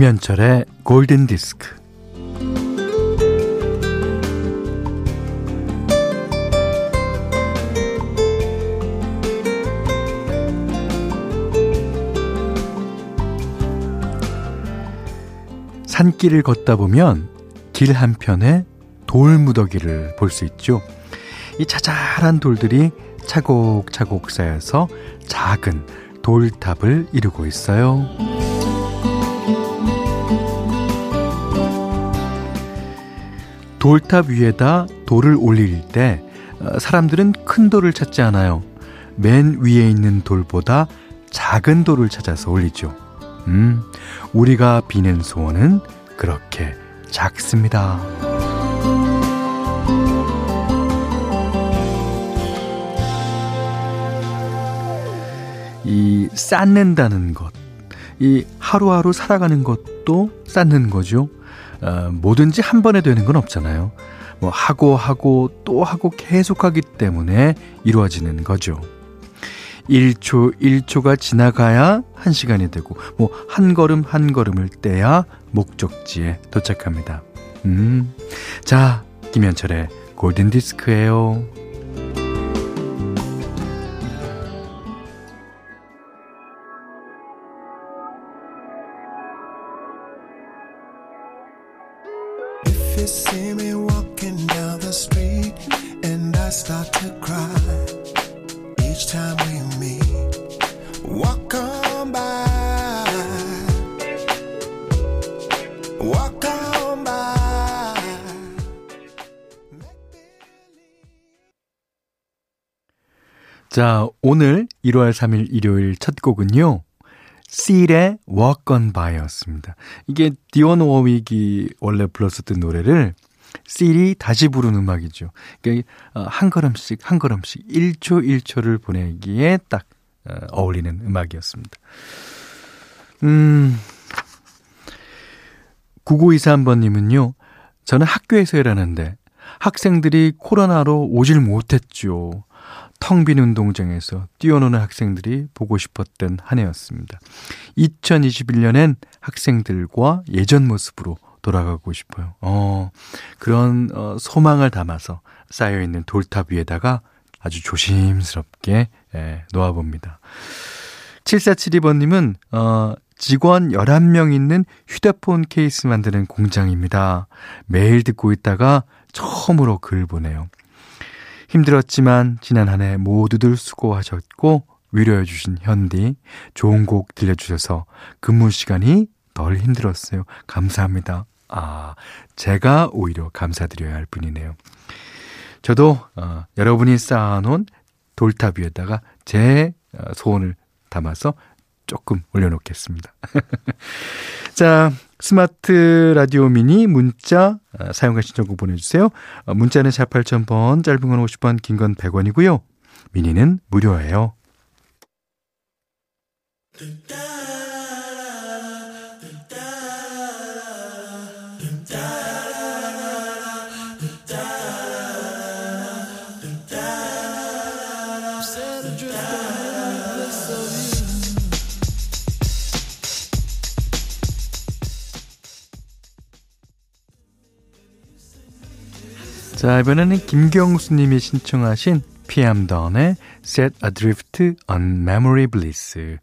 김현철의 골든디스크. 산길을 걷다 보면 길 한편에 돌 무더기를 볼 수 있죠. 이 자잘한 돌들이 차곡차곡 쌓여서 작은 돌탑을 이루고 있어요. 돌탑 위에다 돌을 올릴 때 사람들은 큰 돌을 찾지 않아요. 맨 위에 있는 돌보다 작은 돌을 찾아서 올리죠. 우리가 비는 소원은 그렇게 작습니다. 이 쌓는다는 것, 이 하루하루 살아가는 것도 쌓는 거죠. 뭐든지 한 번에 되는 건 없잖아요. 뭐 하고 또 하고 계속하기 때문에 이루어지는 거죠. 1초 1초가 지나가야 1시간이 되고, 뭐 한 걸음 한 걸음을 떼야 목적지에 도착합니다. 자, 김현철의 골든디스크예요. If you see me walking down the street and I start to cry each time we meet, walk on by, walk on by. 자, 오늘 1월 3일 일요일 첫 곡은요, Seal의 Walk on By였습니다. 이게 디온 워윅이 원래 불렀었던 노래를 Seal이 다시 부른 음악이죠. 그러니까 한 걸음씩 한 걸음씩 1초 1초를 보내기에 딱 어울리는 음악이었습니다. 9923번님은요. 저는 학교에서 일하는데 학생들이 코로나로 오질 못했죠. 텅 빈 운동장에서 뛰어노는 학생들이 보고 싶었던 한 해였습니다. 2021년엔 학생들과 예전 모습으로 돌아가고 싶어요. 그런 소망을 담아서 쌓여있는 돌탑 위에다가 아주 조심스럽게 놓아봅니다. 7472번님은 직원 11명 있는 휴대폰 케이스 만드는 공장입니다. 매일 듣고 있다가 처음으로 글 보내요. 힘들었지만 지난 한 해 모두들 수고하셨고 위로해 주신 현디, 좋은 곡 들려주셔서 근무 시간이 덜 힘들었어요. 감사합니다. 제가 오히려 감사드려야 할 뿐이네요. 저도 여러분이 쌓아놓은 돌탑 위에다가 제 소원을 담아서 조금 올려놓겠습니다. 자, 스마트 라디오 미니 문자 사용하신 정보 보내주세요. 문자는 48,000번, 짧은 건 50원, 긴 건 100원이고요. 미니는 무료예요. 자, 이번에는 김경수님이 신청하신 PM Dawn의 Set Adrift on Memory Bliss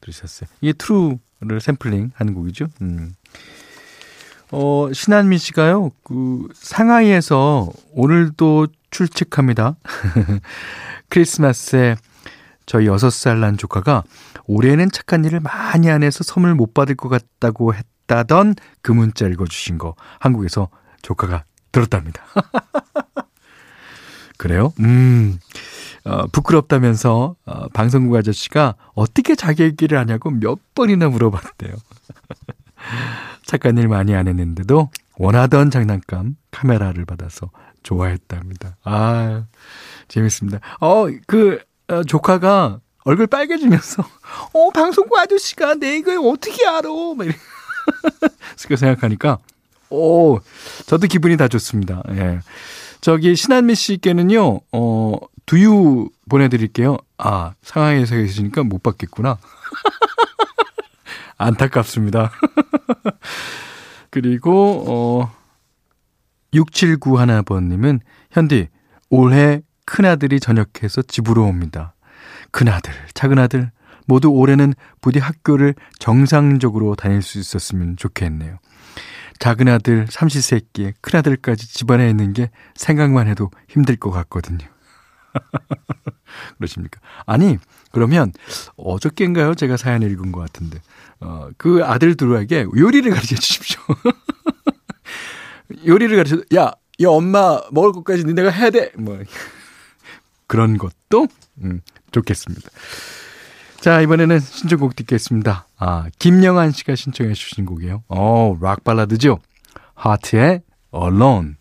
들으셨어요. 이게 True를 샘플링한 곡이죠. 신한민 씨가요, 상하이에서 오늘도 출첵합니다. 크리스마스에 저희 6살 난 조카가 올해는 착한 일을 많이 안 해서 선물 못 받을 것 같다고 했다던 그 문자 읽어주신 거 한국에서 조카가 들었답니다. 그래요? 부끄럽다면서 방송국 아저씨가 어떻게 자기 얘기를 하냐고 몇 번이나 물어봤대요. 착한 일 많이 안 했는데도 원하던 장난감 카메라를 받아서 좋아했답니다. 재밌습니다. 조카가 얼굴 빨개지면서 방송국 아저씨가 내 이거 어떻게 알아? 생각하니까 저도 기분이 다 좋습니다. 예. 저기, 신한미 씨께는요, 두유 보내드릴게요. 상하이에서 계시니까 못 받겠구나. 안타깝습니다. 그리고 6791번님은 현디, 올해 큰아들이 전역해서 집으로 옵니다. 큰아들, 작은아들 모두 올해는 부디 학교를 정상적으로 다닐 수 있었으면 좋겠네요. 작은아들, 삼시세끼에 큰아들까지 집안에 있는 게 생각만 해도 힘들 것 같거든요. 그러십니까? 아니, 그러면 어저께인가요? 제가 사연 읽은 것 같은데 그 아들들에게 요리를 가르쳐 주십시오. 요리를 가르쳐, 야, 이 엄마 먹을 것까지 니네가 해야 돼. 뭐 그런 것도 좋겠습니다. 자, 이번에는 신청곡 듣겠습니다. 아, 김영환 씨가 신청해 주신 곡이에요. 락 발라드죠. 하트의 Alone.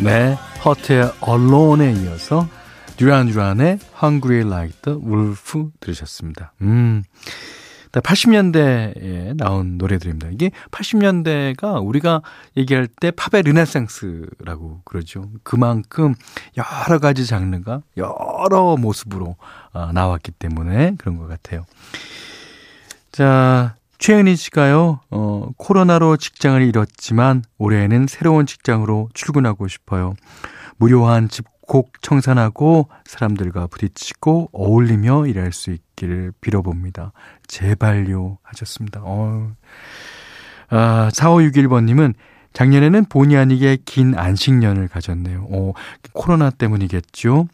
네, 허트의 Alone에 이어서 Duran Duran의 Hungry Like the Wolf 들으셨습니다. 80년대에 나온 노래들입니다. 이게 80년대가 우리가 얘기할 때 팝의 르네상스라고 그러죠. 그만큼 여러 가지 장르가 여러 모습으로 나왔기 때문에 그런 것 같아요. 자, 최은희 씨가요, 코로나로 직장을 잃었지만 올해에는 새로운 직장으로 출근하고 싶어요. 무료한 집콕 청산하고 사람들과 부딪히고 어울리며 일할 수 있기를 빌어봅니다. 제발요 하셨습니다. 4561번님은 작년에는 본의 아니게 긴 안식년을 가졌네요. 코로나 때문이겠죠.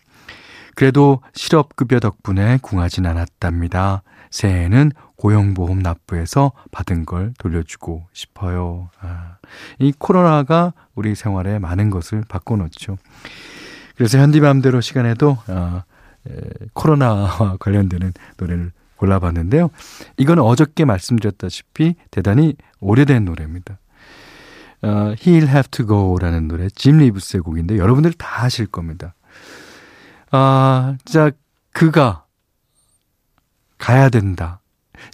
그래도 실업급여 덕분에 궁하진 않았답니다. 새해에는 고용보험 납부해서 받은 걸 돌려주고 싶어요. 이 코로나가 우리 생활에 많은 것을 바꿔놓죠. 그래서 현디맘대로 시간에도 코로나와 관련되는 노래를 골라봤는데요. 이건 어저께 말씀드렸다시피 대단히 오래된 노래입니다. He'll Have To Go라는 노래, 짐 리브스의 곡인데 여러분들 다 아실 겁니다. 자, 그가 가야 된다.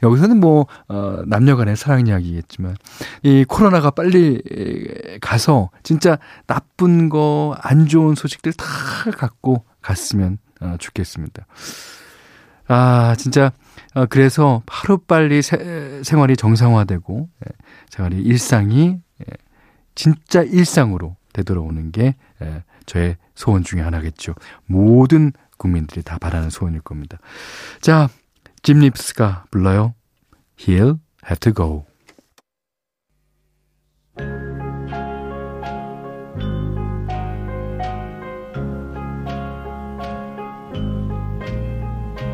여기서는 남녀간의 사랑 이야기겠지만 이 코로나가 빨리 가서 진짜 나쁜 거, 안 좋은 소식들 다 갖고 갔으면 좋겠습니다. 진짜 그래서 하루빨리 생활이 정상화되고 생활이 일상이 진짜 일상으로 되돌아오는 게 저의 소원 중에 하나겠죠. 모든 국민들이 다 바라는 소원일 겁니다. 자, 짐 립스가 불러요. He'll have to go.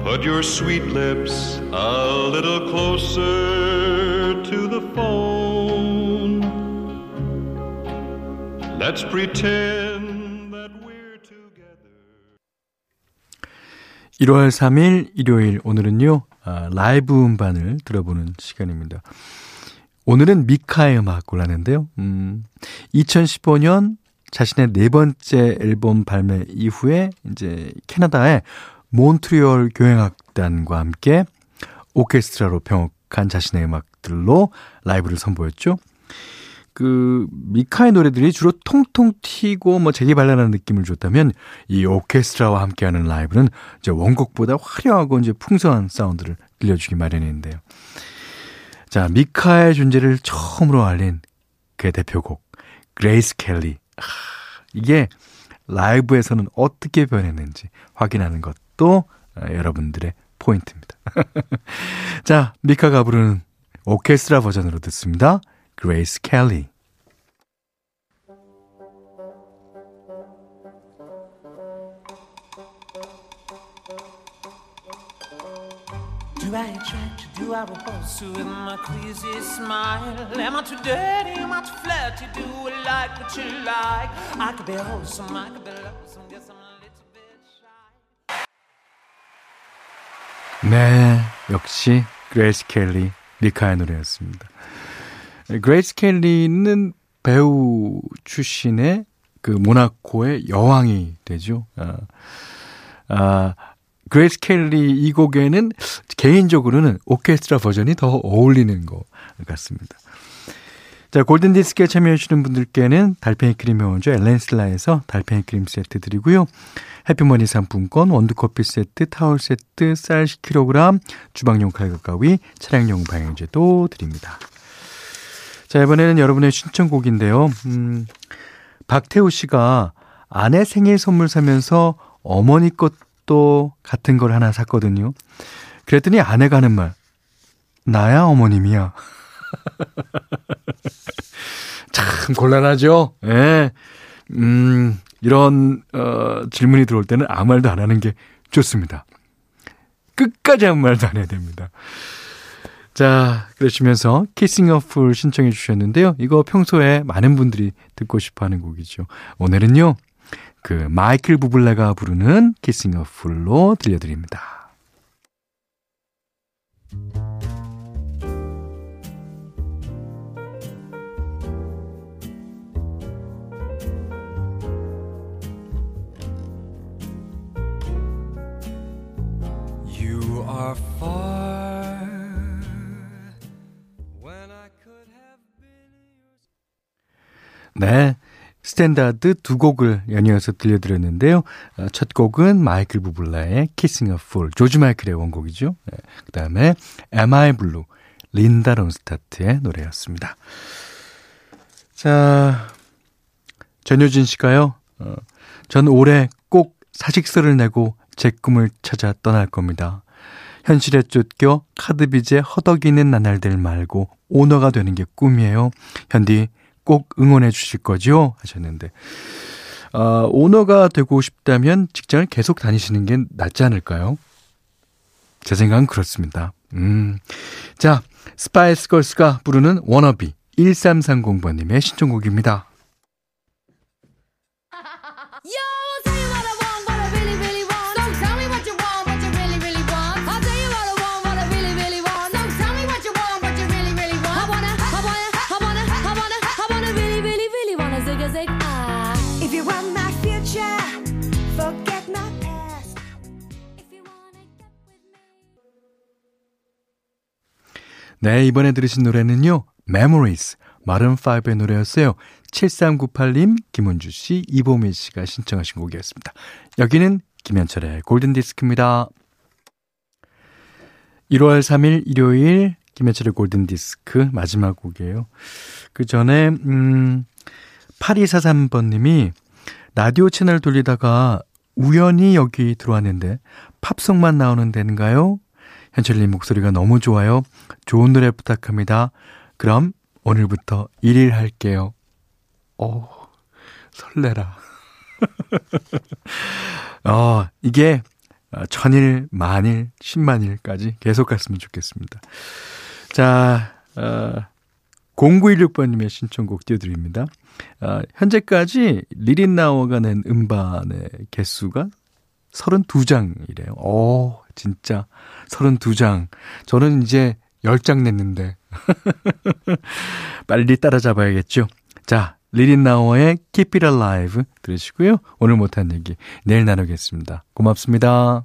Put your sweet lips a little closer to the phone. Let's pretend 1월 3일 일요일, 오늘은요 라이브 음반을 들어보는 시간입니다. 오늘은 미카의 음악 골랐는데요. 2015년 자신의 네 번째 앨범 발매 이후에 이제 캐나다의 몬트리올 교향악단과 함께 오케스트라로 편곡한 자신의 음악들로 라이브를 선보였죠. 그 미카의 노래들이 주로 통통 튀고 재기발랄한 느낌을 줬다면 이 오케스트라와 함께하는 라이브는 이제 원곡보다 화려하고 이제 풍성한 사운드를 들려주기 마련인데요. 자, 미카의 존재를 처음으로 알린 그의 대표곡 Grace Kelly. 이게 라이브에서는 어떻게 변했는지 확인하는 것도 여러분들의 포인트입니다. 자, 미카가 부르는 오케스트라 버전으로 듣습니다. Grace Kelly. Do I try to do I repulse to with my crazy smile? Am I too dirty? Am I too flirty? Do I like what you like? I could be wholesome, I could be lonesome. Guess I'm a little bit shy. 네, 역시 Grace Kelly, 미카의 노래였습니다. 그레이스 켈리는 배우 출신의 그 모나코의 여왕이 되죠. 그레이스 켈리 이 곡에는 개인적으로는 오케스트라 버전이 더 어울리는 것 같습니다. 자, 골든디스크에 참여해주시는 분들께는 달팽이 크림의 원조 엘렌슬라에서 달팽이 크림 세트 드리고요. 해피머니 상품권, 원두커피 세트, 타월 세트, 쌀 10kg, 주방용 칼과 가위, 차량용 방향제도 드립니다. 자, 이번에는 여러분의 신청곡인데요. 박태우 씨가 아내 생일 선물 사면서 어머니 것도 같은 걸 하나 샀거든요. 그랬더니 아내가 하는 말, 나야 어머님이야. 참 곤란하죠. 예. 이런 질문이 들어올 때는 아무 말도 안 하는 게 좋습니다. 끝까지 아무 말도 안 해야 됩니다. 자, 그러시면서 키싱 어 풀 신청해 주셨는데요. 이거 평소에 많은 분들이 듣고 싶어하는 곡이죠. 오늘은요, 그 마이클 부블레가 부르는 키싱 어 풀로 들려드립니다. Are far when I could have been. 네, 스탠다드 두 곡을 연이어서 들려드렸는데요. 첫 곡은 마이클 부블레의 Kissing a Fool, 조지 마이클의 원곡이죠. 네, 그 다음에 Am I Blue, 린다 론스타트의 노래였습니다. 자, 전효진 씨가요, 전 올해 꼭 사직서를 내고 제 꿈을 찾아 떠날 겁니다. 현실에 쫓겨 카드빚에 허덕이는 나날들 말고 오너가 되는 게 꿈이에요. 현디 꼭 응원해 주실 거죠? 하셨는데, 오너가 되고 싶다면 직장을 계속 다니시는 게 낫지 않을까요? 제 생각은 그렇습니다. 자, 스파이스 걸스가 부르는 워너비 1330번님의 신청곡입니다. 네, 이번에 들으신 노래는요, Memories, 마룬 5의 노래였어요. 7398님, 김은주 씨, 이보미 씨가 신청하신 곡이었습니다. 여기는 김현철의 골든디스크입니다. 1월 3일 일요일 김현철의 골든디스크 마지막 곡이에요. 그 전에 8243번님이 라디오 채널 돌리다가 우연히 여기 들어왔는데 팝송만 나오는 데인가요? 현철님 목소리가 너무 좋아요. 좋은 노래 부탁합니다. 그럼 오늘부터 1일 할게요. 오, 설레라. 이게 천일, 만일, 십만일까지 계속 갔으면 좋겠습니다. 자, 0916번님의 신청곡 띄워드립니다. 현재까지 리린나워가 낸 음반의 개수가 32장이래요. 오, 진짜 32장. 저는 이제 10장 냈는데 빨리 따라잡아야겠죠. 자, 리린나워의 Keep It Alive 들으시고요. 오늘 못한 얘기 내일 나누겠습니다. 고맙습니다.